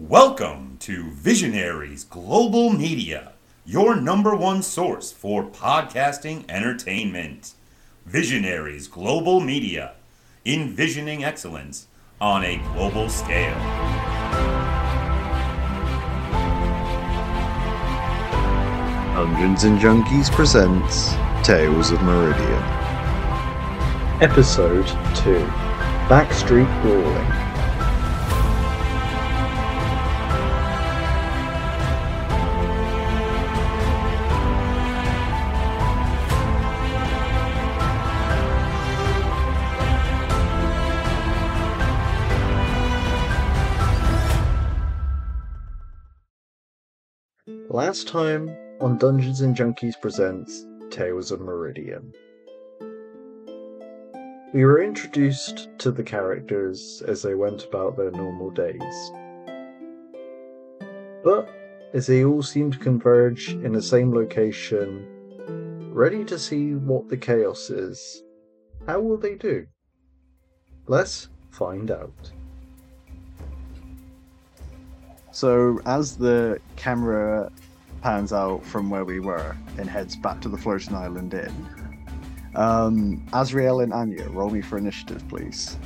Welcome to Visionaries Global Media, your number one source for podcasting entertainment. Visionaries Global Media, envisioning excellence on a global scale. Dungeons and Junkies presents Tales of Meridian. Episode 2, Backstreet Brawling. Last time on Dungeons and Junkies presents Tales of Meridian, we were introduced to the characters as they went about their normal days, but as they all seemed to converge in the same location, ready to see what the chaos is, how will they do? Let's find out. So as the camera pans out from where we were and heads back to the Flirtin' Island Inn. Azrael and Anya, roll me for initiative, please.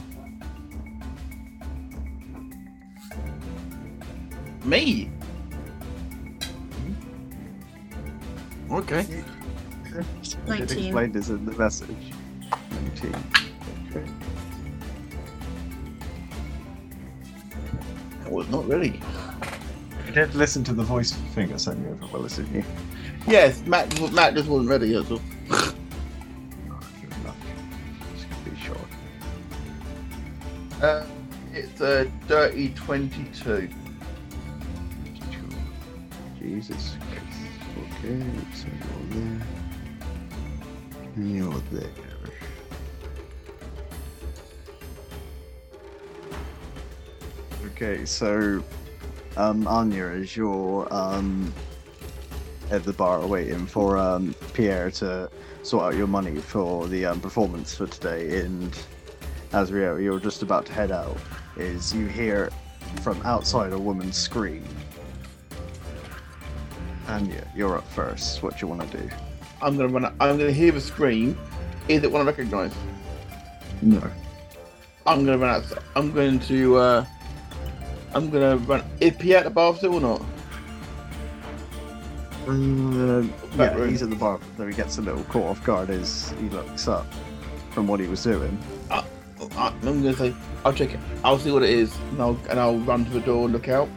Me? Okay. I did explain this in the message. 19. Okay. I was not ready. You did listen to the voice thing I sent you over, well, isn't you? Yes, Matt just wasn't ready, that's all. Oh, you're lucky. It's going to be short. It's a dirty 22. Jesus Christ. Okay, so you're there. And you're there. Okay, so... Anya, as you're at the bar waiting for Pierre to sort out your money for the performance for today, and as you're just about to head out, is you hear from outside a woman scream. Anya, you're up first. What do you want to do? I'm gonna run. I'm gonna hear the scream. Is it one I recognise? No. I'm gonna run outside. I'm gonna run. Is Pierre at the bar still or not? Yeah, he's at the bar. Though he gets a little caught off guard as he looks up from what he was doing. I'm gonna say, I'll check it. I'll see what it is, and I'll run to the door and look out.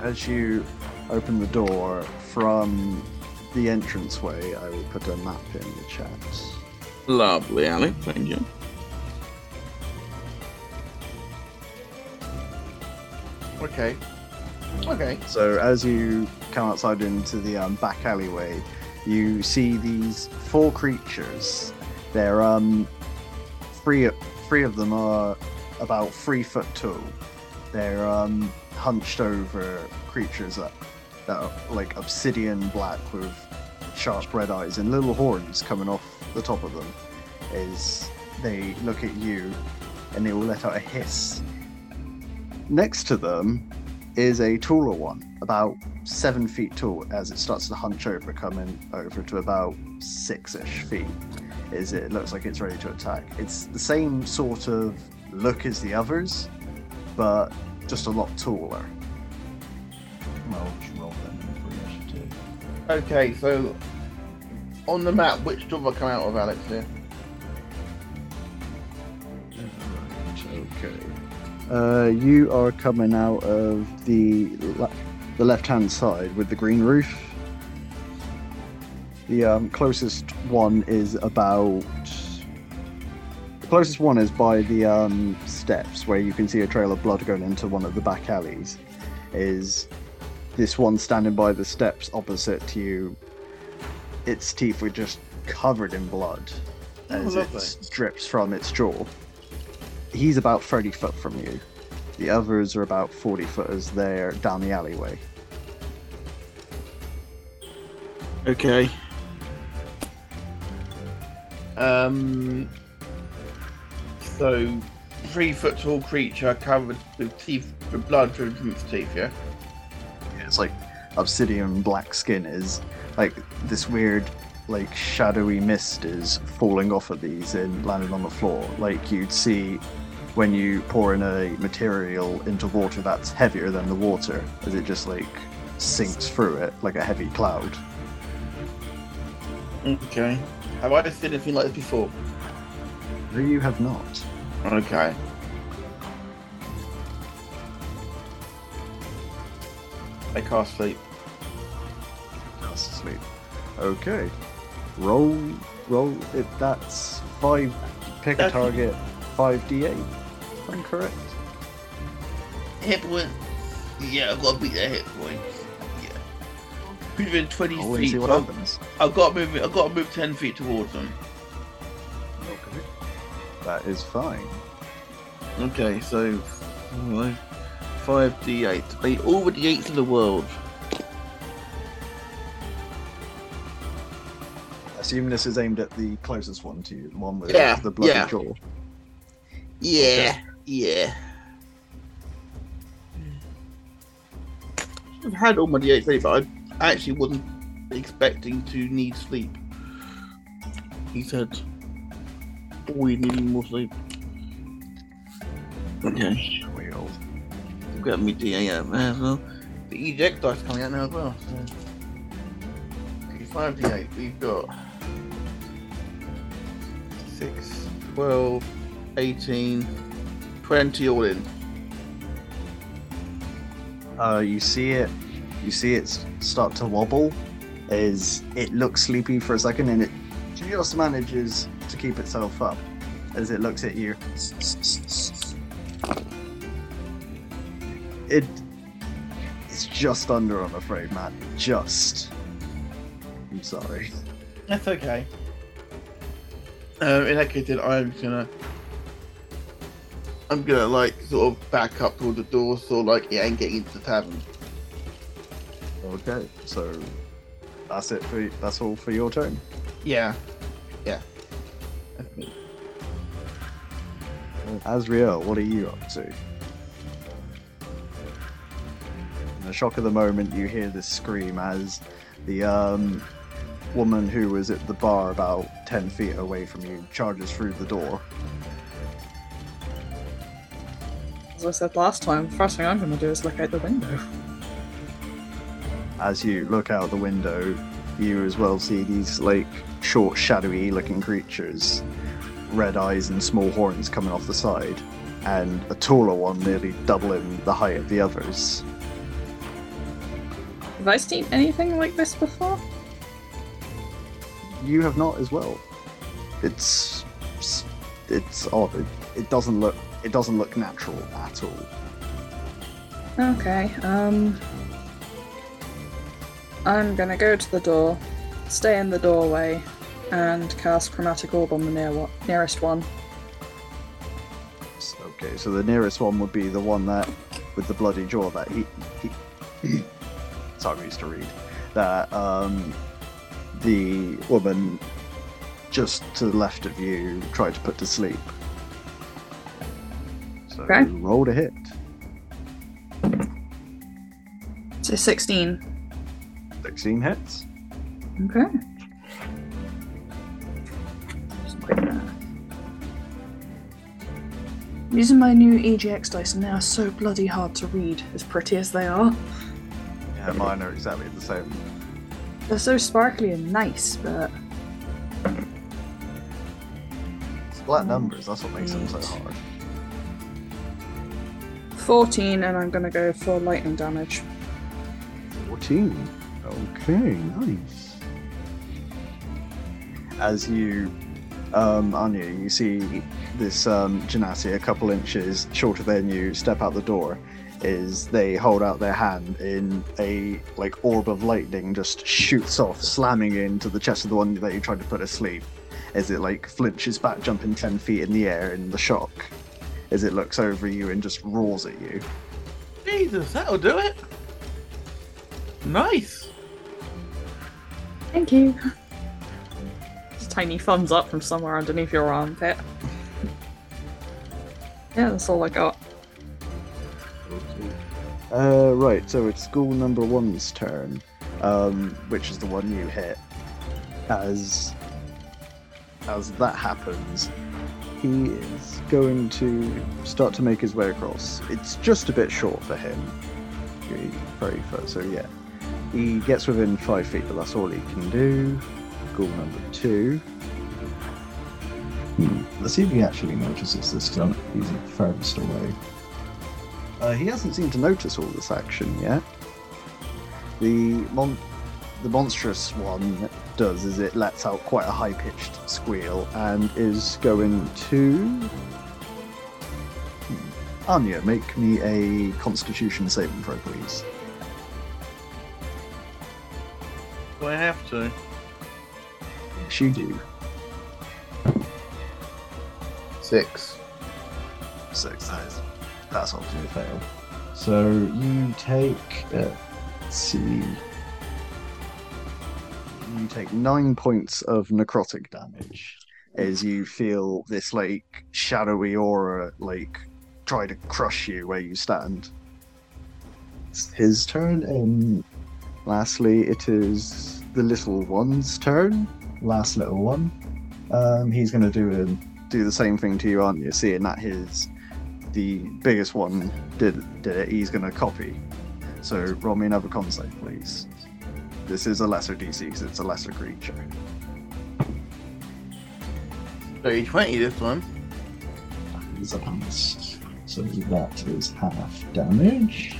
As you open the door from the entranceway, I will put a map in the chat. Lovely, Alex. Thank you. Okay. So as you come outside into the back alleyway, you see these four creatures. They're three of them are about 3 foot tall. They're hunched over creatures that are like obsidian black with sharp red eyes and little horns coming off the top of them. As they look at you, and they will let out a hiss. Next to them is a taller one, about 7 feet tall, as it starts to hunch over, coming over to about 6-ish feet. It looks like it's ready to attack. It's the same sort of look as the others, but just a lot taller. Well, you roll them for initiative. Okay, so on the map, which door will come out of, Alex, here? Okay. You are coming out of the left-hand side with the green roof. The closest one is by the steps, where you can see a trail of blood going into one of the back alleys. Is this one standing by the steps opposite to you? Its teeth were just covered in blood as it drips from its jaw. He's about 30 foot from you. The others are about 40 foot as they're down the alleyway. Okay. So 3-foot-tall creature covered with teeth, with blood dripping from its teeth, yeah? Yeah, it's like obsidian black skin is, like, this weird, like, shadowy mist is falling off of these and landing on the floor. Like, you'd see when you pour in a material into water that's heavier than the water, as it just, like, sinks through it like a heavy cloud. Okay. Have I seen anything like this before? No, you have not. Okay. I cast sleep. Cast sleep. Okay. Roll. If that's five, pick a target. 5d8. If I'm correct. Hit point. Yeah, I've got to beat that hit point. Yeah. Moving 20 feet. See what happens. I've got to move 10 feet towards them. Okay. That is fine. Okay, so 5d8. Play all the d8s in the world. I assume this is aimed at the closest one to you, the one with the bloody jaw. Yeah, yeah. I've had all my d8s ready, but I actually wasn't expecting to need sleep. He said, we need more sleep. Okay. I've got me d8 out there as well. The eject dice coming out now as well. So. Okay, 5d8, we've got 6, 12, 18, 20 all in. You see it start to wobble as it looks sleepy for a second, and it just manages to keep itself up as it looks at you. It's just under, I'm afraid, Matt. Just. I'm sorry. That's okay. In that case, then I'm gonna like sort of back up toward the door, so like it ain't getting into the tavern. Okay, so that's it for that's all for your turn. Yeah. Azrael, what are you up to? In the shock of the moment, you hear this scream as the woman who was at the bar about 10 feet away from you charges through the door. As I said last time, the first thing I'm going to do is look out the window. As you look out the window, you as well see these, like, short, shadowy-looking creatures, red eyes and small horns coming off the side, and a taller one nearly doubling the height of the others. Have I seen anything like this before? You have not as well. It's odd. It doesn't look natural at all. Okay. I'm gonna go to the door, stay in the doorway, and cast Chromatic Orb on the nearest one. Okay, so the nearest one would be the one that with the bloody jaw that he sorry, I used to read that the woman just to the left of you tried to put to sleep. So okay. Roll to hit. So 16. 16 hits. Okay. Just quick math. Using my new EGX dice, and they are so bloody hard to read, as pretty as they are. Yeah, mine are exactly the same. They're so sparkly and nice, but... It's black numbers, that's what makes them so hard. 14, and I'm going to go for lightning damage. 14? Okay, nice. As you, Anya, you see this genasi a couple inches shorter than you step out the door. Is they hold out their hand in a like orb of lightning just shoots off, slamming into the chest of the one that you tried to put asleep, as it like flinches back, jumping 10 feet in the air in the shock, as it looks over you and just roars at you. Jesus, that'll do it. Nice. Thank you. Just tiny thumbs up from somewhere underneath your armpit. Yeah, that's all I got. Right, so it's school number one's turn, which is the one you hit. As that happens, he is going to start to make his way across. It's just a bit short for him. 3 foot, so yeah. He gets within 5 feet, but that's all he can do. Goal number 2. Let's see if he actually notices this, because he's furthest away. He hasn't seemed to notice all this action yet. The monstrous one does is it lets out quite a high-pitched squeal and is going to... Anya, make me a Constitution saving throw, please. Do I have to? Yes, you do. 6. 6, that's obviously a fail. So you take... let's see... You take 9 points of necrotic damage as you feel this, shadowy aura, try to crush you where you stand. It's his turn, and lastly, it is the little one's turn. Last little one. He's going to do the same thing to you, aren't you? Seeing that the biggest one did it, he's going to copy. So roll me another con save, please. This is a lesser DC because it's a lesser creature. 30-20 this one. That is a pass. So that is half damage.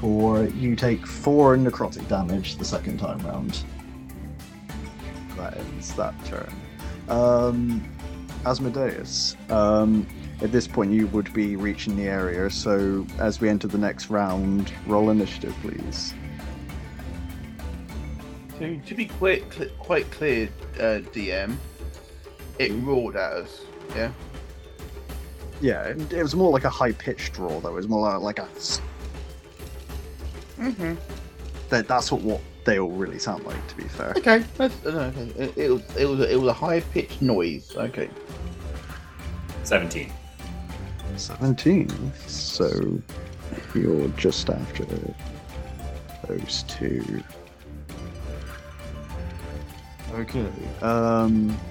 Or you take 4 necrotic damage the second time round. That ends that turn. Asmodeus. At this point, you would be reaching the area, so as we enter the next round, roll initiative, please. So, to be quite clear, DM, it roared at us, yeah? Yeah, it was more like a high-pitched roar, though. It was more like a... Mm-hmm. That's what they all really sound like, to be fair. Okay, it was a high-pitched noise, okay. 17. 17, so you're just after those two. Okay,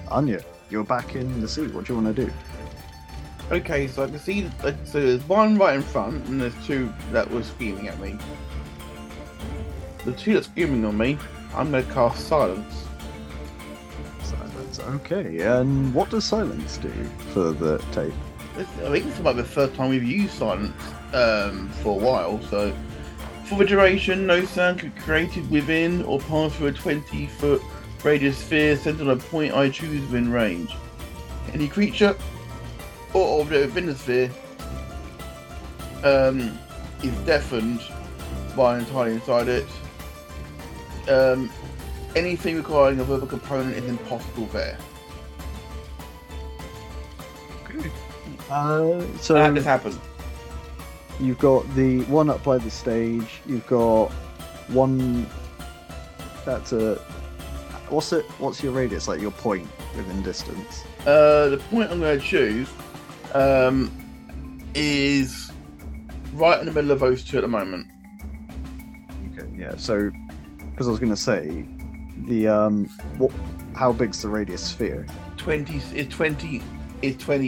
Anya, you're back in the sea. What do you want to do? Okay, so I can see, so there's one right in front, and there's two that were screaming at me. The two that's screaming on me, I'm going to cast Silence. Okay, and what does silence do for the tape? I think this might be the first time we've used silence for a while, so for the duration, no sound could be created within or pass through a 20-foot radius sphere centered on a point I choose within range. Any creature or object within the sphere is deafened by an entirely inside it. Anything requiring a verbal component is impossible there. Okay. So how did this happen? You've got the one up by the stage. You've got one. That's a. What's your radius? Like your point within distance. The point I'm going to choose is right in the middle of those two at the moment. Okay. Yeah. So, because I was going to say. The how big's the radius sphere? 20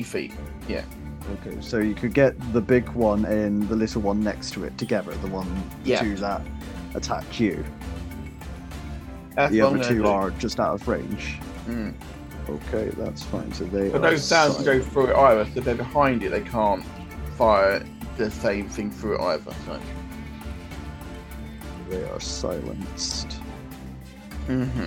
feet. Yeah. Okay, so you could get the big one and the little one next to it together. The one two that attack you. That's the other two are just out of range. Mm. Okay, that's fine. So they. But those sounds go through it either. So if they're behind it, they can't fire the same thing through it either. So. They are silenced. Mm-hmm.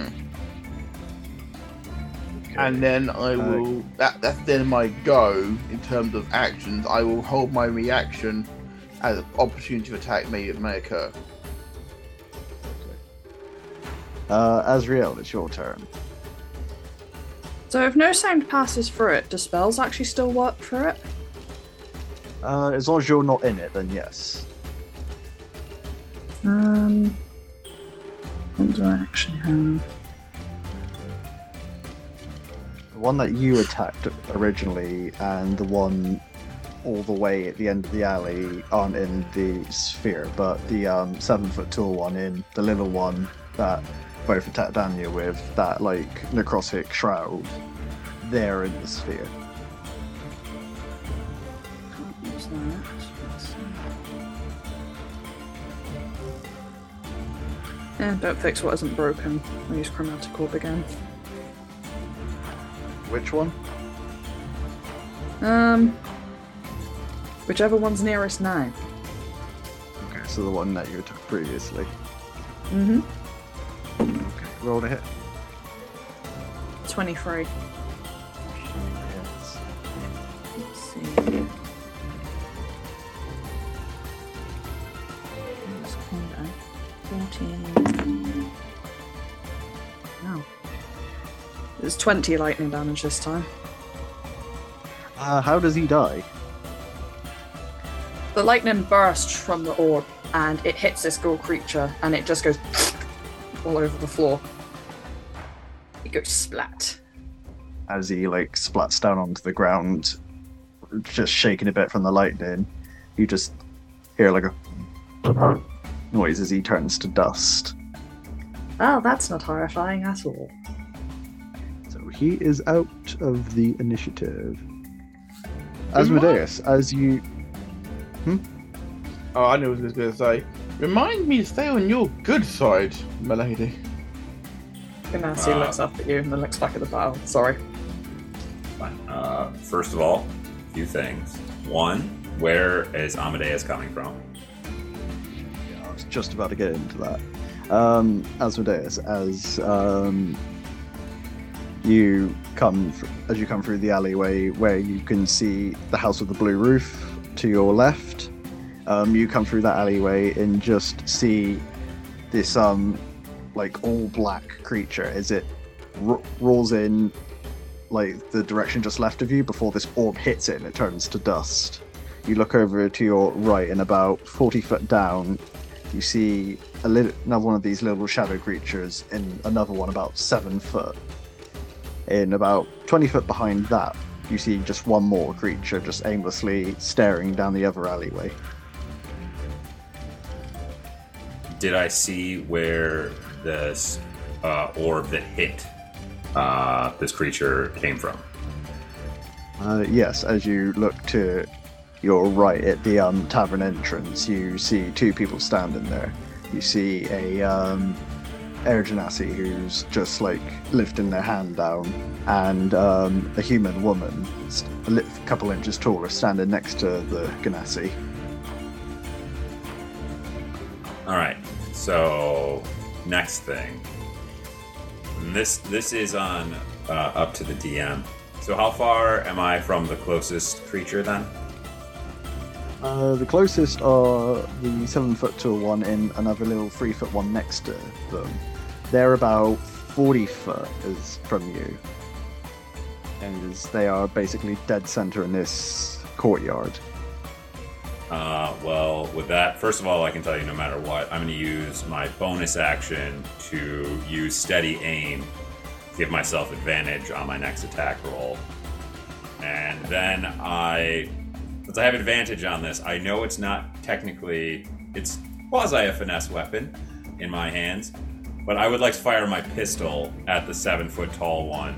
Okay. And then I will. That's then my go in terms of actions. I will hold my reaction as an opportunity to attack me if it may occur. Azrael, it's your turn. So if no sound passes through it, do spells actually still work for it? As long as you're not in it, then yes. What do I actually have? one that you attacked originally and the one all the way at the end of the alley aren't in the sphere, but the 7 foot tall one in the little one that both attacked Anya with, that like necrotic shroud, they're in the sphere. Can't use that. Yeah, don't fix what isn't broken. I'll use chromatic orb again. Which one? Whichever one's nearest now. Okay, so the one that you took previously. Mm-hmm. Okay, roll to hit. 23. Yes. Let's see. Let's calm down. 14. No. There's 20 lightning damage this time. How does he die? The lightning bursts from the orb and it hits this little creature and it just goes all over the floor. It goes splat. As he like splats down onto the ground, just shaking a bit from the lightning, you just hear like a noise as he turns to dust. Oh, that's not horrifying at all. So he is out of the initiative. Asmodeus, as you... Oh, I knew what I was going to say. Remind me to stay on your good side, my lady. Ganassi looks up at you and then looks back at the battle. Sorry. First of all, a few things. One, where is Asmodeus coming from? Yeah, I was just about to get into that. Asmodeus, as you come through the alleyway where you can see the house with the blue roof to your left, you come through that alleyway and just see this like all black creature as it rolls in like the direction just left of you before this orb hits it and it turns to dust. You look over to your right and about 40 foot down you see another one of these little shadow creatures and another one about 7 foot. In about 20 foot behind that you see just one more creature just aimlessly staring down the other alleyway. Did I see where this orb that hit this creature came from? Yes, as you look to your right at the tavern entrance, you see two people standing there. You see a Air Genasi who's just like lifting their hand down, and a human woman a couple inches taller standing next to the Genasi. Alright, so next thing, this is on up to the DM. So how far am I from the closest creature then? The closest are the 7 foot tall one and another little 3 foot one next to them. They're about 40 foot from you, and they are basically dead center in this courtyard. Well, with that, first of all, I can tell you no matter what, I'm going to use my bonus action to use steady aim, give myself advantage on my next attack roll. And then since I have advantage on this, I know it's not technically, it's quasi a finesse weapon in my hands, but I would like to fire my pistol at the 7 foot tall one.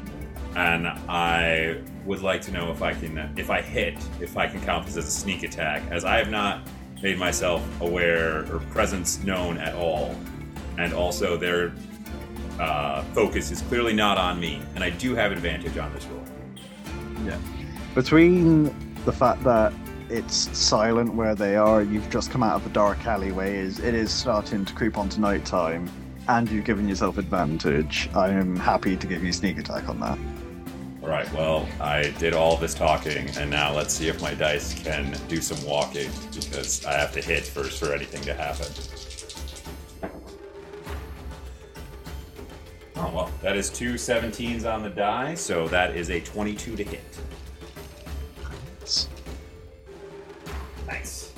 And I would like to know if I can count this as a sneak attack, as I have not made myself aware or presence known at all. And also their focus is clearly not on me, and I do have advantage on this roll. Yeah. Between the fact that it's silent where they are, you've just come out of a dark alleyway, it is starting to creep onto nighttime, and you've given yourself advantage, I am happy to give you sneak attack on that. All right, well, I did all this talking, and now let's see if my dice can do some walking, because I have to hit first for anything to happen. Oh, well, that is two 17s on the die, so that is a 22 to hit. Nice.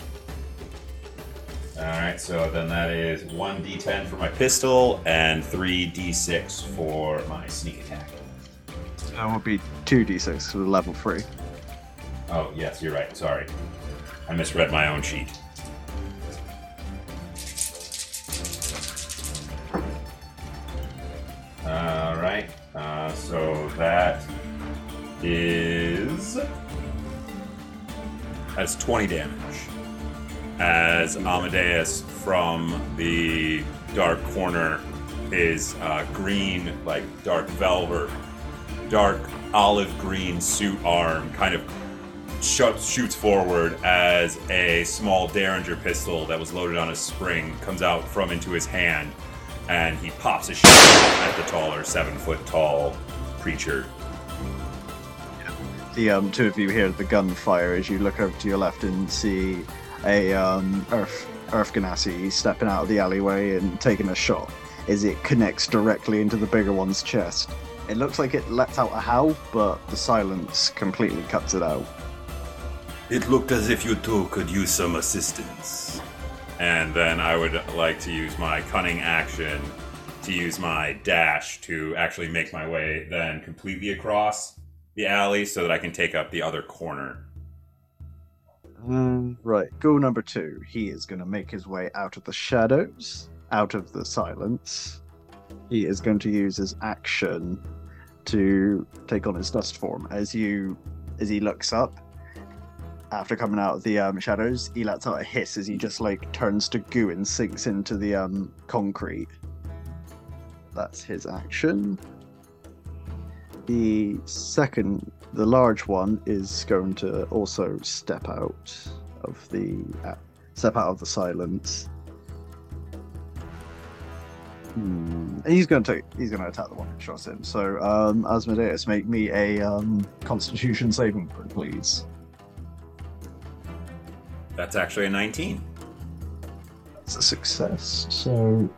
All right, so then that is 1d10 for my pistol and 3d6 for my sneak attack. That would be 2d6 for level 3. Oh, yes, you're right. Sorry. I misread my own sheet. Alright. So that is... That's 20 damage. As Asmodeus from the dark corner is green, like dark velvet, dark olive green suit arm kind of shoots forward as a small Derringer pistol that was loaded on a spring comes out from into his hand, and he pops a shot at the taller, 7-foot-tall creature. The two of you hear the gunfire as you look over to your left and see a Earth Ganassi stepping out of the alleyway and taking a shot as it connects directly into the bigger one's chest. It looks like it lets out a howl, but the silence completely cuts it out. It looked as if you two could use some assistance. And then I would like to use my cunning action to use my dash to actually make my way then completely across the alley so that I can take up the other corner. Right, goal number 2. He is going to make his way out of the shadows, out of the silence. He is going to use his action to take on his dust form. As he looks up, after coming out of the shadows, he lets out a hiss as he just like turns to goo and sinks into the concrete. That's his action. The large one is going to also step out of the silence. And he's going to attack the one that shot him. So, Asmodeus, make me a Constitution saving throw, please. That's actually a 19. That's a success. So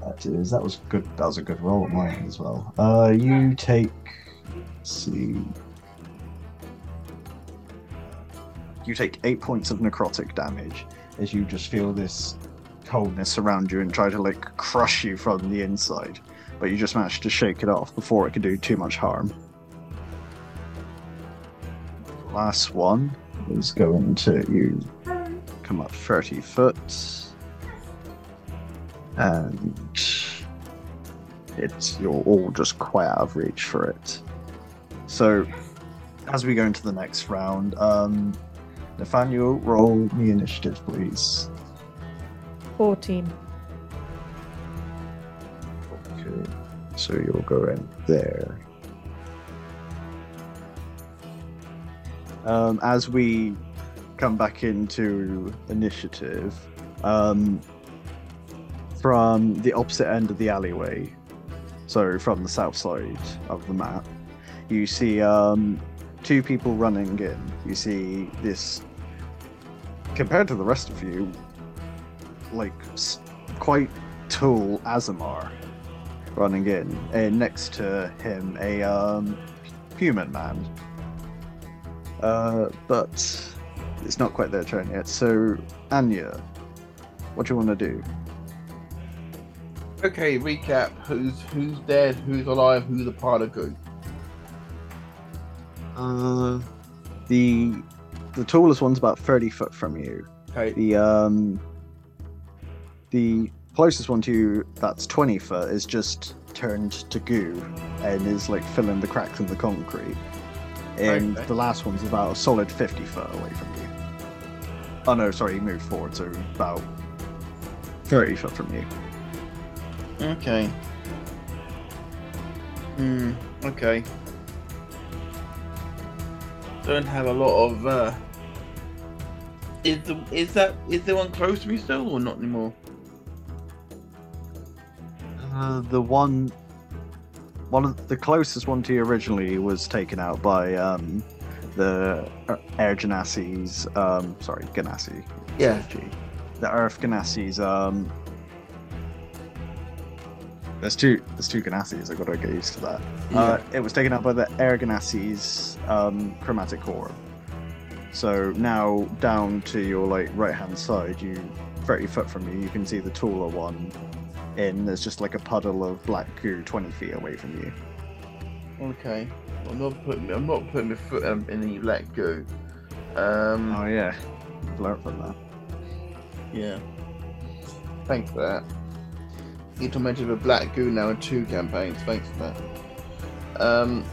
that was good. That was a good roll of mine as well. You take. Let's see. You take 8 points of necrotic damage as you just feel this coldness around you and try to like crush you from the inside, but you just manage to shake it off before it can do too much harm. The last one is going to come up 30 foot, and you're all just quite out of reach for it. So as we go into the next round, Nathaniel, roll me initiative, please. 14. Okay, so you'll go in there. As we come back into initiative, from the opposite end of the alleyway, so from the south side of the map, you see 2 people running in. You see this, compared to the rest of you, like quite tall Azamar running in, and next to him a human man, but it's not quite their turn yet. So Anya, what do you want to do? Okay, recap. Who's dead, who's alive, who's a part of good? The tallest one's about 30 foot from you. Okay. The closest one to you, that's 20 foot, is just turned to goo and is like filling the cracks in the concrete. And okay. The last one's about a solid 50 foot away from you. Oh no, sorry, you moved forward, so about 30 foot from you. Okay. Okay. Don't have a lot of. Is the one close to me still or not anymore? The closest one to you originally was taken out by the Air Ganassis. Ganassi. Yeah. The Earth Ganassis. There's two Ganassis. I got to get used to that. Yeah. It was taken out by the Air Ganassis chromatic orb. So now down to your like right hand side, 30 foot from you, you can see the taller one. There's just like a puddle of black goo 20 feet away from you. Okay. I'm not putting my foot in the let go. Oh yeah, I've learned from that. Yeah. Thanks for that. You're tormented with a black goo now in 2 campaigns. Thanks for that.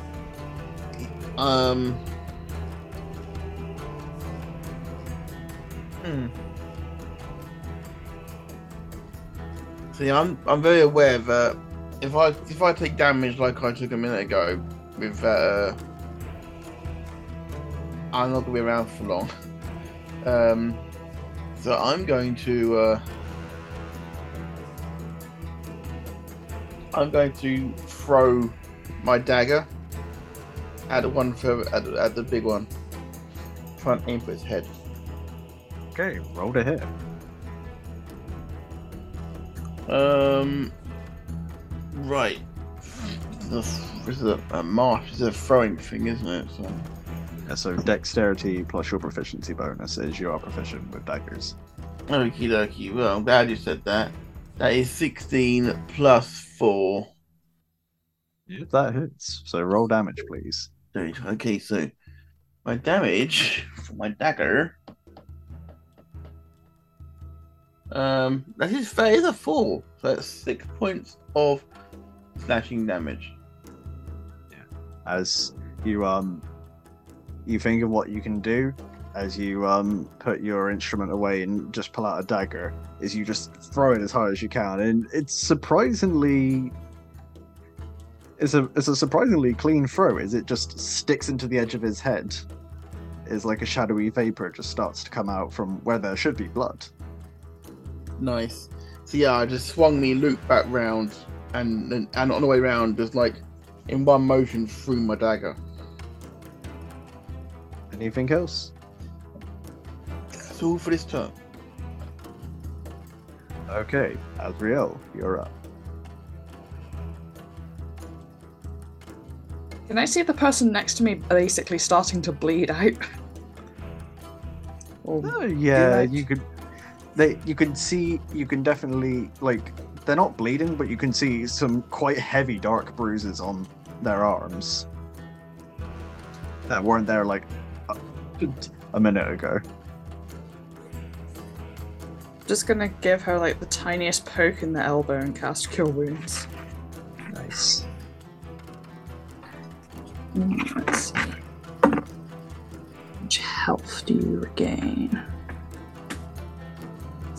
So yeah, I'm very aware that if I take damage like I took a minute ago, with I'm not gonna be around for long. So I'm going to throw my dagger at the big one. Try and aim for its head. Okay, roll to hit. Right. This is a marsh. This is a throwing thing, isn't it? So. Yeah, so dexterity plus your proficiency bonus is you are proficient with daggers. Okie dokie. Well, I'm glad you said that. That is 16 plus 4. Yep. That hits. So roll damage, please. Okay, so my damage for my dagger. That is a 4. So that's 6 points of slashing damage. Yeah. As you you think of what you can do as you put your instrument away and just pull out a dagger, is you just throw it as hard as you can, and it's a surprisingly clean throw. Is it just sticks into the edge of his head? Is like a shadowy vapor just starts to come out from where there should be blood. Nice. So yeah, I just swung me loop back round, and on the way round, just like in one motion threw my dagger. Anything else? That's all for this turn. Okay, Azrael, you're up. Can I see the person next to me basically starting to bleed out? Oh yeah, you could. You can see, you can definitely, like, they're not bleeding, but you can see some quite heavy dark bruises on their arms that weren't there, like, a minute ago. Just gonna give her, like, the tiniest poke in the elbow and cast Cure Wounds. Nice. Let's see. How much health do you regain?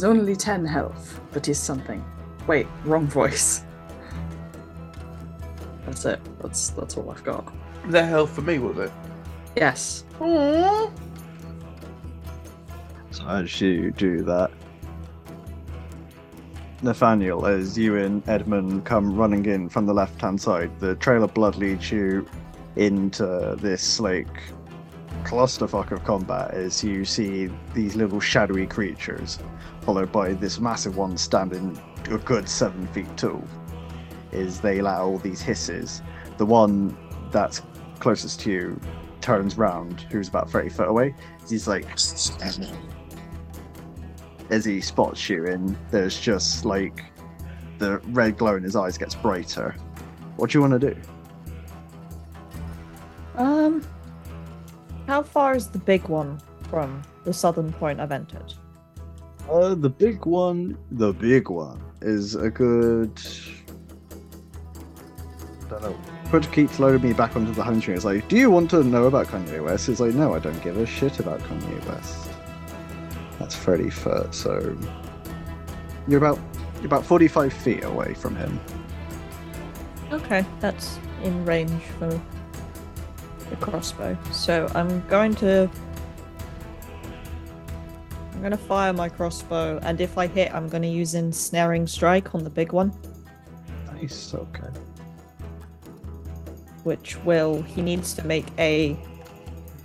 Only 10 health, but is something. Wait, wrong voice. That's it. That's all I've got. The health for me, was it? Yes. Aww. So as you do that, Nathaniel, as you and Edmund come running in from the left-hand side, the trail of blood leads you into this, like, clusterfuck of combat as you see these little shadowy creatures, followed by this massive one standing a good 7 feet tall. Is they let out all these hisses. The one that's closest to you turns round, who's about 30 feet away. He's like, as he spots you, and there's just like the red glow in his eyes gets brighter. What do you want to do? How far is the big one from the southern point I've entered? The big one is a good... I don't know. Could keep floating me back onto the hunting. It's like, do you want to know about Kanye West? It's like, no, I don't give a shit about Kanye West. That's 30 foot, so... You're about 45 feet away from him. Okay, that's in range for... the crossbow. So I'm going to fire my crossbow, and if I hit, I'm going to use Ensnaring Strike on the big one. Nice, okay. Which will, he needs to make a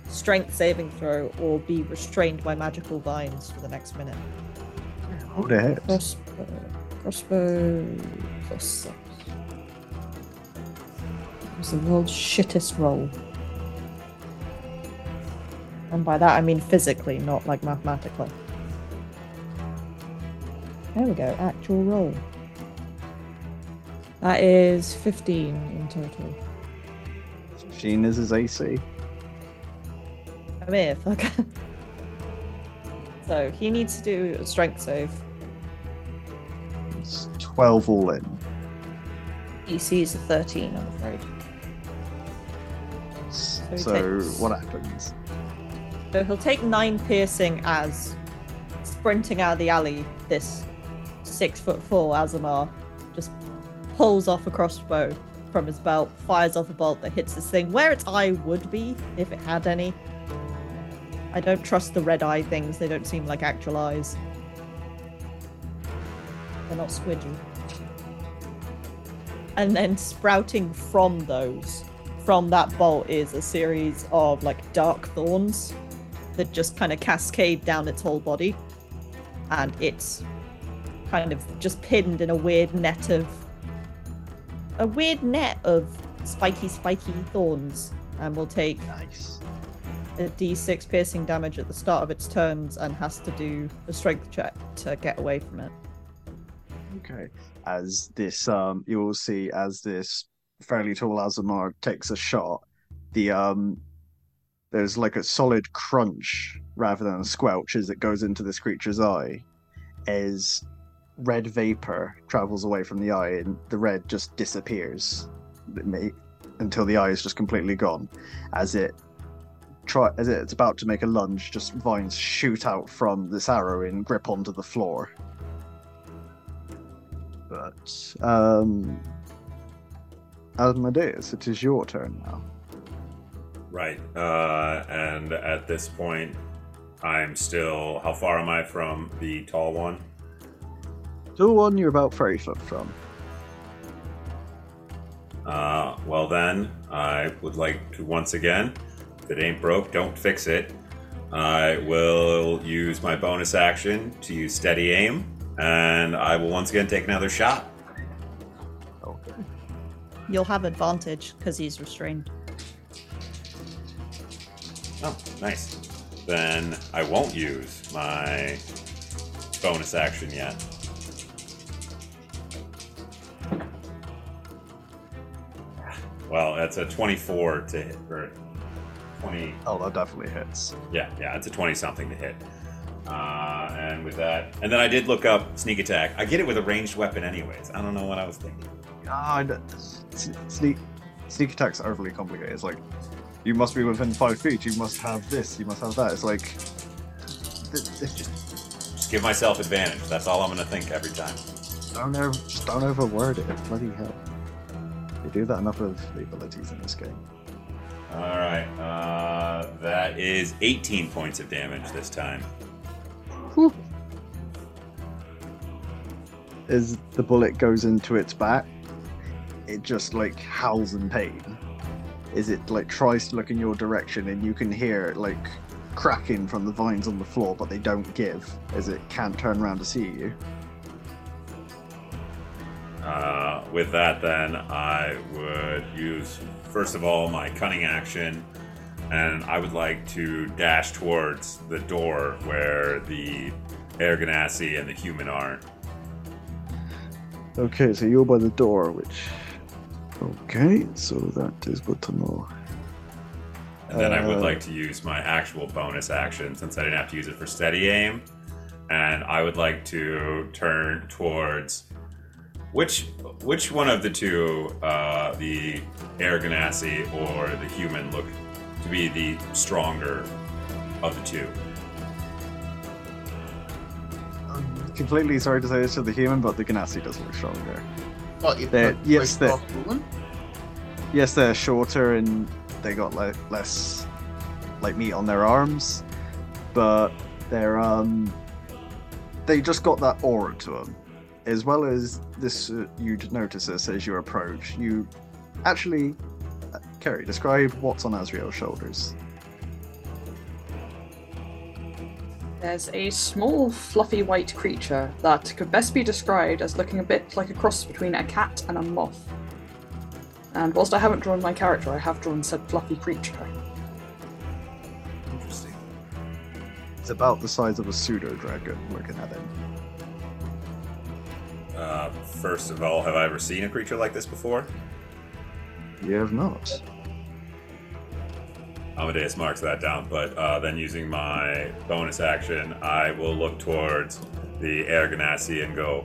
strength saving throw or be restrained by magical vines for the next minute. Hold it. Crossbow plus 6. It was the world's shittest roll. And by that I mean physically, not like mathematically. There we go, actual roll. That is 15 in total. 15 is his AC. I'm here, fuck. So he needs to do a strength save. It's 12 all in. AC is a 13, I'm afraid. So takes... what happens? So he'll take 9 piercing as sprinting out of the alley, this 6'4" Azamar just pulls off a crossbow from his belt, fires off a bolt that hits this thing where its eye would be if it had any. I don't trust the red eye things, they don't seem like actual eyes. They're not squidgy. And then sprouting from those, from that bolt, is a series of like dark thorns that just kind of cascade down its whole body, and it's kind of just pinned in a weird net of spiky thorns, and will take a d6 piercing damage at the start of its turns and has to do a strength check to get away from it. Okay. As this, you will see as this fairly tall Azamar takes a shot, there's like a solid crunch rather than a squelch as it goes into this creature's eye, as red vapor travels away from the eye and the red just disappears until the eye is just completely gone. As it's about to make a lunge, just vines shoot out from this arrow and grip onto the floor. But, Asmodeus, it is your turn now. Right, and at this point, I'm still... How far am I from the tall one? Tall one, you're about 30 foot from. Well then, I would like to once again, if it ain't broke, don't fix it. I will use my bonus action to use steady aim. And I will once again take another shot. Okay. You'll have advantage because he's restrained. Oh, nice. Then I won't use my bonus action yet. Well, that's a 24 to hit, or 20. Oh, that definitely hits. Yeah, it's a 20-something to hit. And with that, and then I did look up sneak attack. I get it with a ranged weapon anyways. I don't know what I was thinking. God, sneak attacks are overly complicated. It's like, you must be within 5 feet, you must have this, you must have that. It's like, just give myself advantage. That's all I'm going to think every time. Don't overword it. Bloody hell. They do that enough with the abilities in this game. Alright, that is 18 points of damage this time. As the bullet goes into its back, it just like howls in pain. As it like tries to look in your direction, and you can hear it like cracking from the vines on the floor, but they don't give, as it can't turn around to see you. With that then, I would use, first of all, my cunning action. And I would like to dash towards the door where the Erganassi and the human are. Okay, so you're by the door, which... Okay, so that is good to know. And then I would like to use my actual bonus action, since I didn't have to use it for steady aim. And I would like to turn towards... Which one of the two, the Erganassi or the human, look to be the stronger of the two? I'm completely sorry to say this to the human, but the Ganassi does look stronger. They're shorter and they got less like meat on their arms, but they're they just got that aura to them. As well as this, you'd notice this as you approach. You actually. Kerry, describe what's on Azrael's shoulders. There's a small, fluffy white creature that could best be described as looking a bit like a cross between a cat and a moth. And whilst I haven't drawn my character, I have drawn said fluffy creature. Interesting. It's about the size of a pseudo-dragon, looking at it. First of all, have I ever seen a creature like this before? You have not. Amadeus marks that down, but then using my bonus action, I will look towards the Erganassi and go,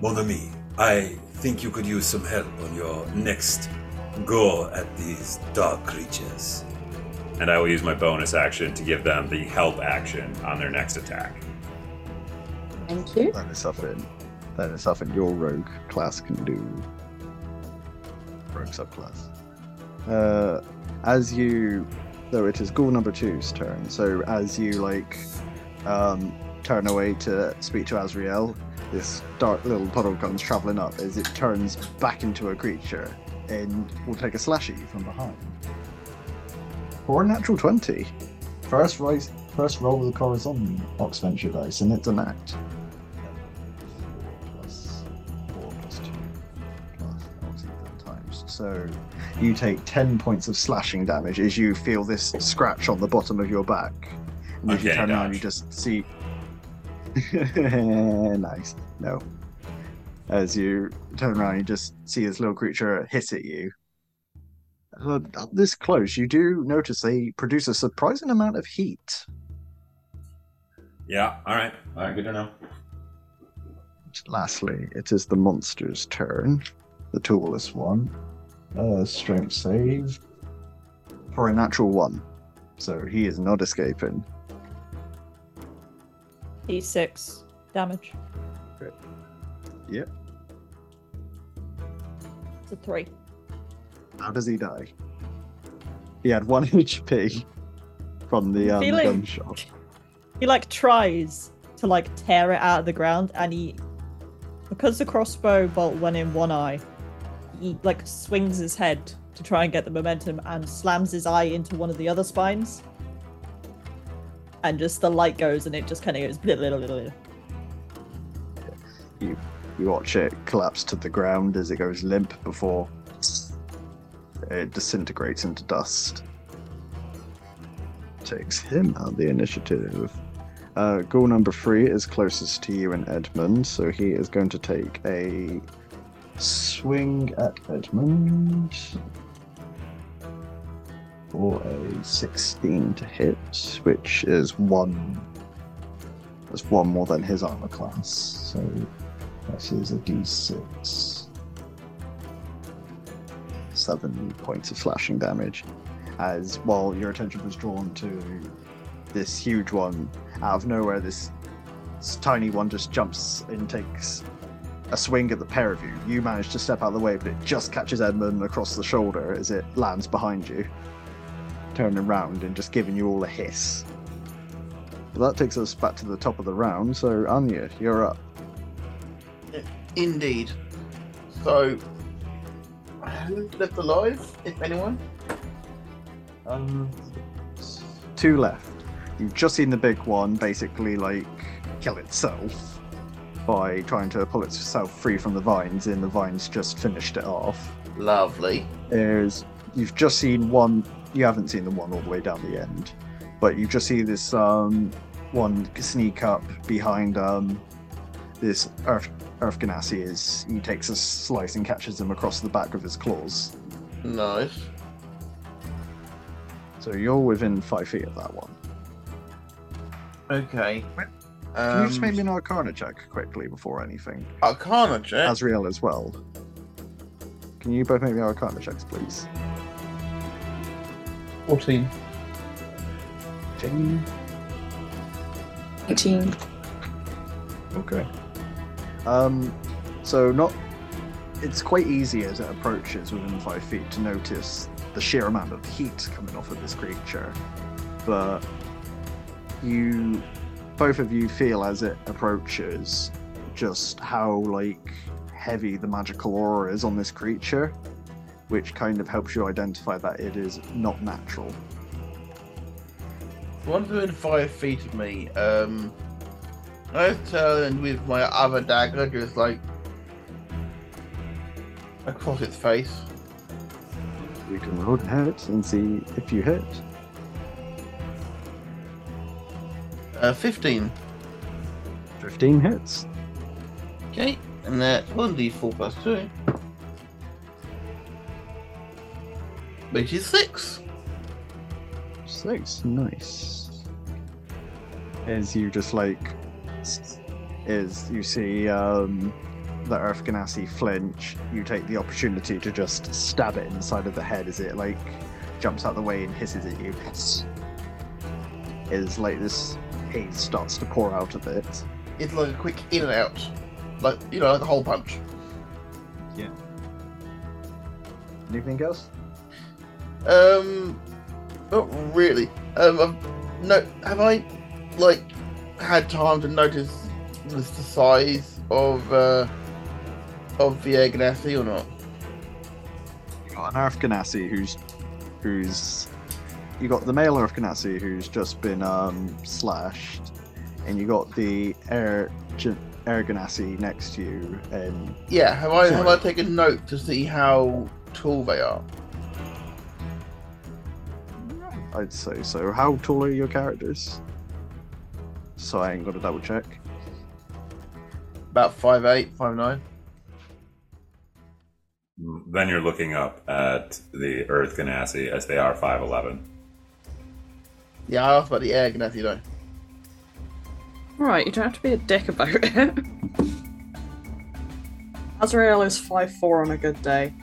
"Mon ami, I think you could use some help on your next go at these dark creatures." And I will use my bonus action to give them the help action on their next attack. Thank you. That is something your rogue class can do. Rogue subclass. As you, though it is Ghoul number 2's turn, so as you turn away to speak to Azrael, this dark little puddle comes travelling up as it turns back into a creature and will take a slashy from behind. Or a natural 20. First roll with the Corazon box venture dice, and it's an act. So you take 10 points of slashing damage as you feel this scratch on the bottom of your back. And if you turn around, you just see... Nice. No. As you turn around, you just see this little creature hit at you. This close, you do notice they produce a surprising amount of heat. Yeah, alright. Alright, good to know. Lastly, it is the monster's turn. The tallest one. Strength save for a natural 1, so he is not escaping. D6 damage. Okay. Yep. It's a 3. How does he die? He had 1 HP from the gunshot. He tries to tear it out of the ground, and he, because the crossbow bolt went in one eye, he swings his head to try and get the momentum and slams his eye into one of the other spines, and just the light goes and it just kind of goes little. You watch it collapse to the ground as it goes limp before it disintegrates into dust. Takes him out of the initiative. Goal number 3 is closest to you and Edmund, so he is going to take a swing at Edmund for a 16 to hit, which is one more than his armor class, so that is a d6. 7 points of slashing damage, as while your attention was drawn to this huge one, out of nowhere this tiny one just jumps and takes a swing at the pair of you. You manage to step out of the way, but it just catches Edmund across the shoulder as it lands behind you, turning around and just giving you all a hiss. But that takes us back to the top of the round, so Anya, you're up. Indeed. So, who's left alive, if anyone? 2 left. You've just seen the big one basically, kill itself by trying to pull itself free from the vines, and the vines just finished it off. Lovely. You've just seen one. You haven't seen the one all the way down the end, but you just see this one sneak up behind this Earth Ganassi as he takes a slice and catches him across the back with his claws. Nice. So you're within 5 feet of that one. Okay. Can you just make me an Arcana check quickly before anything? Arcana check? Azrael as well. Can you both make me Arcana checks, please? 14. 15. 18. Okay. It's quite easy as it approaches within 5 feet to notice the sheer amount of heat coming off of this creature. But both of you feel as it approaches just how heavy the magical aura is on this creature, which kind of helps you identify that it is not natural. One's within 5 feet of me. I turned with my other dagger just across its face. You can roll to hit and see if you hit. 15. 15 hits. Okay, and that's 1d4 plus 2. Which is 6. 6, nice. As you just like, as you see the Earth Ganassi flinch, you take the opportunity to just stab it in the side of the head as it like jumps out the way and hisses at you. As like this haze starts to pour out of it. It's like a quick in and out, like, you know, like a hole punch. Yeah. Anything else? Not really. No, have I like had time to notice the size of the Air Ganassi or not? You got an Earth Ganassi who's you got the male Earth Ganassi who's just been slashed, and you got the Air Ganassi next to you. And yeah, have I taken note to see how tall they are? I'd say so. How tall are your characters? So I ain't got to double check. About 5'8", 5'9". Then you're looking up at the Earth Ganassi as they are 5'11". Yeah, I asked about the Air Ganassi though. Alright, you don't have to be a dick about it. Azrael is 5'4" on a good day.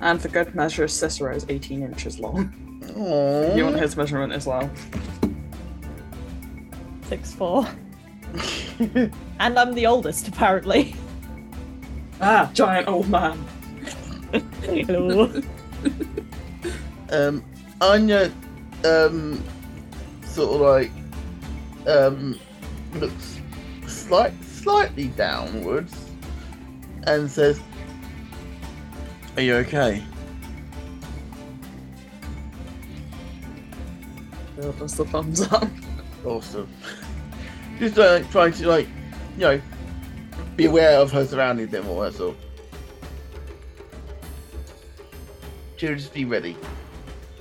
And for good measure, Cicero is 18 inches long. Aww. You want his measurement as well. 6'4". And I'm the oldest, apparently. Ah, giant old man. Hello. Anya, sort of like, looks slightly downwards and says, "Are you okay?" That's the thumbs up. Awesome. Just trying to, like, you know, be aware of her surroundings a bit more, that's all. She'll just be ready.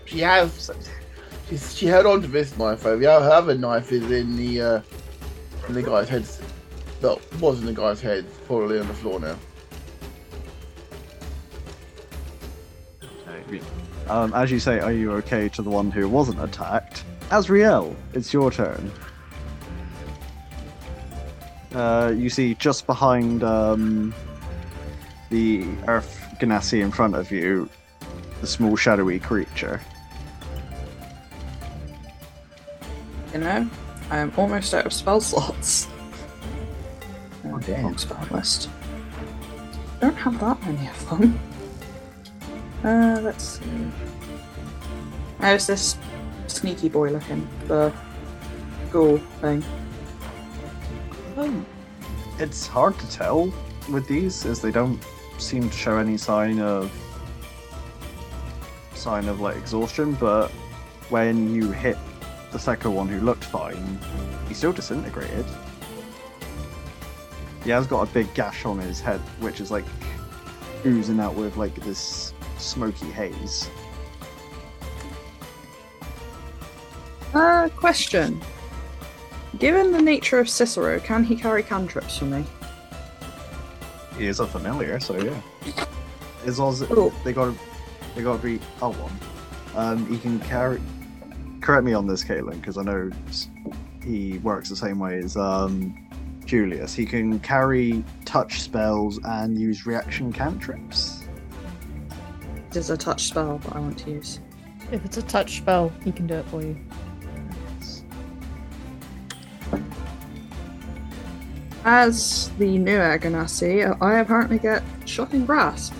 She has... She held on to this knife over. Her other knife is in the guy's head. Well, was in the guy's head. Probably on the floor now. As you say, "Are you okay?" to the one who wasn't attacked. Azrael, it's your turn. You see just behind the Earth Ganassi in front of you, the small shadowy creature. You know, I am almost out of spell slots. Oh, damn. Spell list. I don't have that many of them. Let's see. How's this sneaky boy looking? The ghoul thing. It's hard to tell with these, as they don't seem to show any sign of like exhaustion. But when you hit the second one, who looked fine, he still disintegrated. He has got a big gash on his head, which is like oozing out with like this smoky haze. Question. Given the nature of Cicero, can he carry cantrips for me? He is a familiar, so yeah. As long as they gotta be a one. He can carry. Correct me on this, Caitlin, because I know he works the same way as Julius. He can carry touch spells and use reaction cantrips. There's a touch spell that I want to use. If it's a touch spell, he can do it for you. As the new Air Ganassi, I apparently get Shocking Grasp.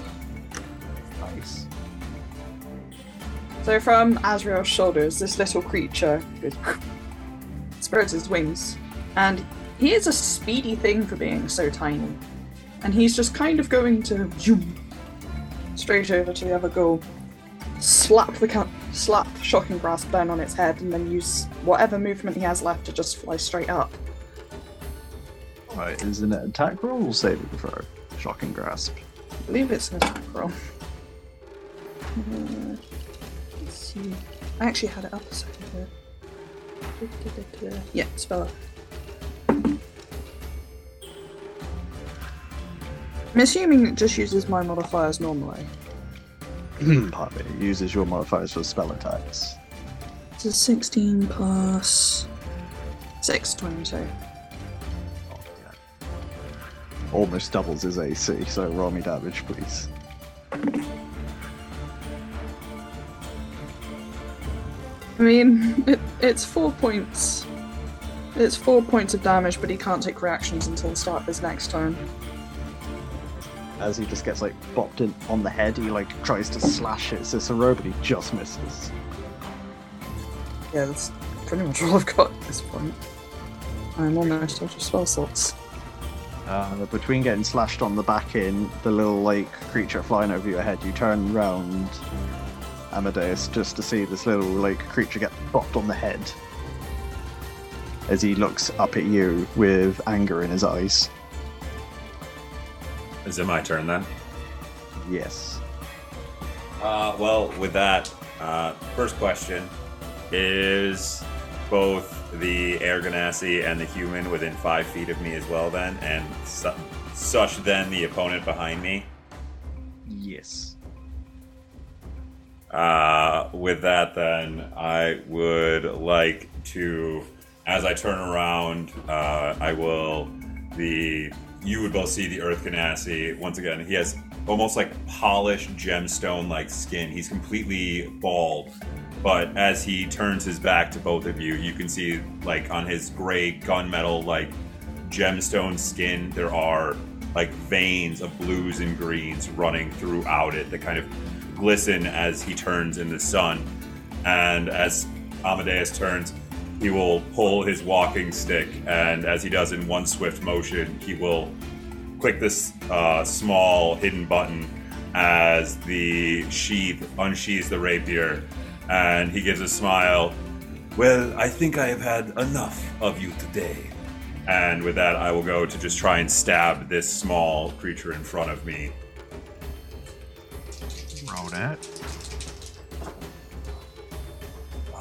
Nice. So from Azrael's shoulders, this little creature spreads his wings. And he is a speedy thing for being so tiny. And he's just kind of going to... straight over to the other ghoul, slap Shocking Grasp down on its head, and then use whatever movement he has left to just fly straight up. Alright, is it an attack roll or saving throw? Shocking Grasp. I believe it's an attack roll. Let's see. I actually had it up a second ago. Yeah, spell it. I'm assuming it just uses my modifiers normally. Pardon me, it uses your modifiers for spell attacks. So 16 plus 6, 22. Oh, yeah. Almost doubles his AC, so roll me damage, please. I mean, it's 4 points. It's 4 points of damage, but he can't take reactions until the start of his next turn. As he just gets, like, bopped in on the head, he, like, tries to slash it, Cicero, but he just misses. Yeah, that's pretty much all I've got at this point. I'm almost out of spell slots. Between getting slashed on the back end, the little, like, creature flying over your head, you turn round, Asmodeus, just to see this little, like, creature get bopped on the head. As he looks up at you with anger in his eyes. Is it my turn then? Yes. Well, with that, first question is both the Air Ganassi and the human within 5 feet of me as well then, and such then the opponent behind me? Yes. With that then, I would like to, as I turn around, you would both see the Earth Ganassi. Once again, he has almost like polished gemstone-like skin. He's completely bald, but as he turns his back to both of you, you can see like on his gray gunmetal like gemstone skin, there are like veins of blues and greens running throughout it that kind of glisten as he turns in the sun. And as Asmodeus turns, he will pull his walking stick, and as he does in one swift motion, he will click this small hidden button as the sheath unsheathes the rapier, and he gives a smile. Well, I think I have had enough of you today. And with that, I will go to just try and stab this small creature in front of me. Roll that.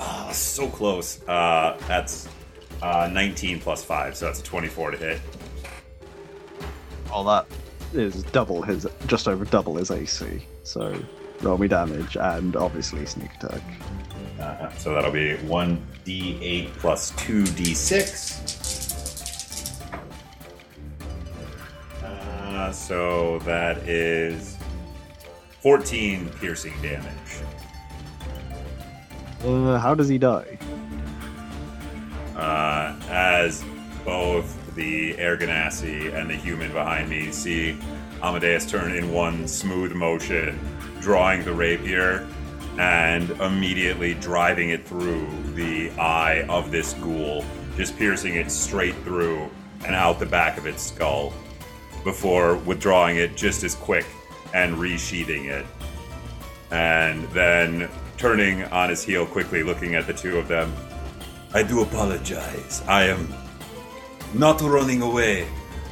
Oh, so close. That's 19 plus 5, so that's a 24 to hit. Well, that is just over double his AC. So roll me damage and obviously sneak attack. So that'll be 1d8 plus 2d6. So that is 14 piercing damage. How does he die? As both the Air Ganassi and the human behind me see Asmodeus turn in one smooth motion, drawing the rapier and immediately driving it through the eye of this ghoul, just piercing it straight through and out the back of its skull before withdrawing it just as quick and resheathing it. And then turning on his heel quickly, looking at the two of them. I do apologize. I am not running away,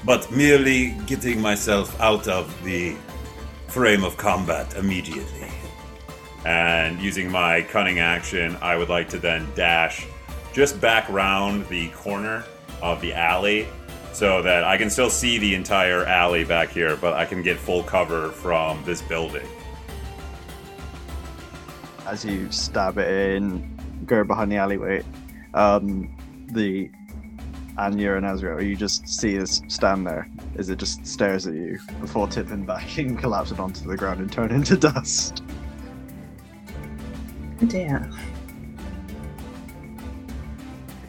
but merely getting myself out of the frame of combat immediately. And using my cunning action, I would like to then dash just back round the corner of the alley so that I can still see the entire alley back here, but I can get full cover from this building. As you stab it in, go behind the alleyway, the Anya and Azrael, you just see this stand there as it just stares at you before tipping back and collapsing onto the ground and turning into dust. Oh dear.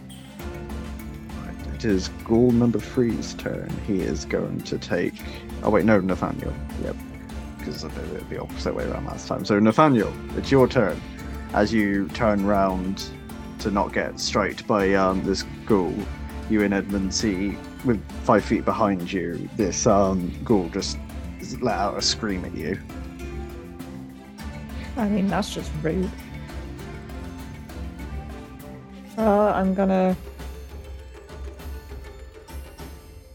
Right, it is ghoul number 3's turn. He is going to take... Oh wait, no, Nathaniel. Yep. Because I did it the opposite way around last time. So, Nathaniel, it's your turn. As you turn round to not get striked by this ghoul, you and Edmund see, with 5 feet behind you, this ghoul just let out a scream at you. I mean, that's just rude. I'm gonna...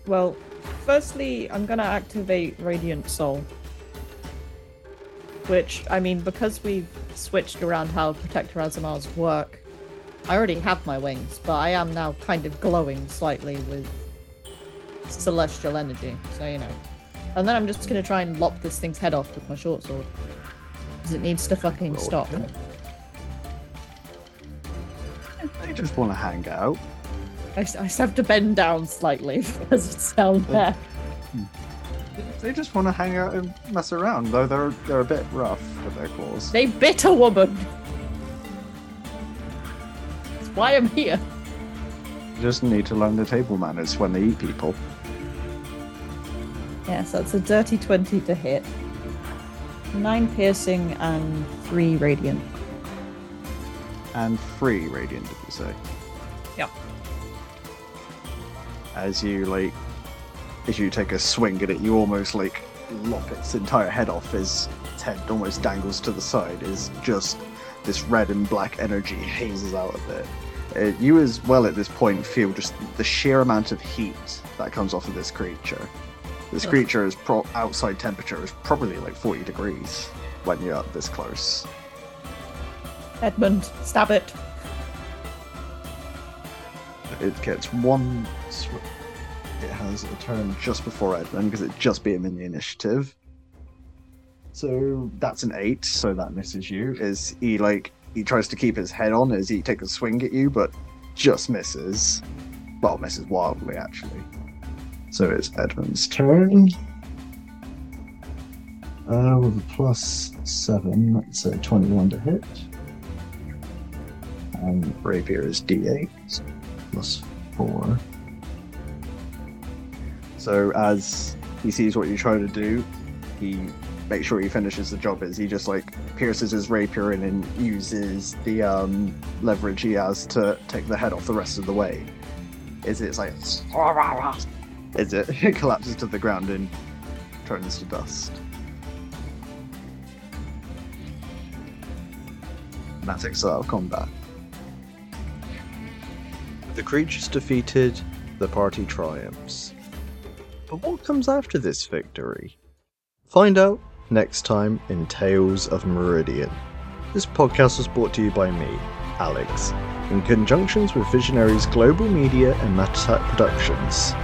Well, firstly, I'm gonna activate Radiant Soul. Which, I mean, because we've switched around how Protector Azamars work, I already have my wings, but I am now kind of glowing slightly with celestial energy, so you know. And then I'm just going to try and lop this thing's head off with my short sword. Because it needs to fucking stop. I just want to hang out. I have to bend down slightly because it's down there. They just want to hang out and mess around, though they're a bit rough with their claws. They bit a woman! That's why I'm here. You just need to learn the table manners when they eat people. Yeah, so it's a dirty 20 to hit. 9 piercing and 3 radiant. And 3 radiant, did you say? Yep. As you take a swing at it, you almost lop its entire head off. His head almost dangles to the side. Is just this red and black energy hazes out of it. You as well at this point feel just the sheer amount of heat that comes off of this creature. This creature is outside temperature is probably 40 degrees when you're up this close. Edmund, stab it. It gets one swing. It has a turn just before Edmund because it just beat him in the initiative. So that's an 8, so that misses you. As he tries to keep his head on as he takes a swing at you, but just misses. Well, misses wildly, actually. So it's Edmund's turn. With a plus 7, that's a 21 to hit. And rapier is D8, plus 4. So as he sees what you're trying to do, he makes sure he finishes the job as he just pierces his rapier in and uses the leverage he has to take the head off the rest of the way. It collapses to the ground and turns to dust. And that takes it out of combat. The creature's defeated, the party triumphs. But what comes after this victory? Find out next time in Tales of Meridian. This podcast was brought to you by me, Alex, in conjunction with Visionaries Global Media and Matatak Productions.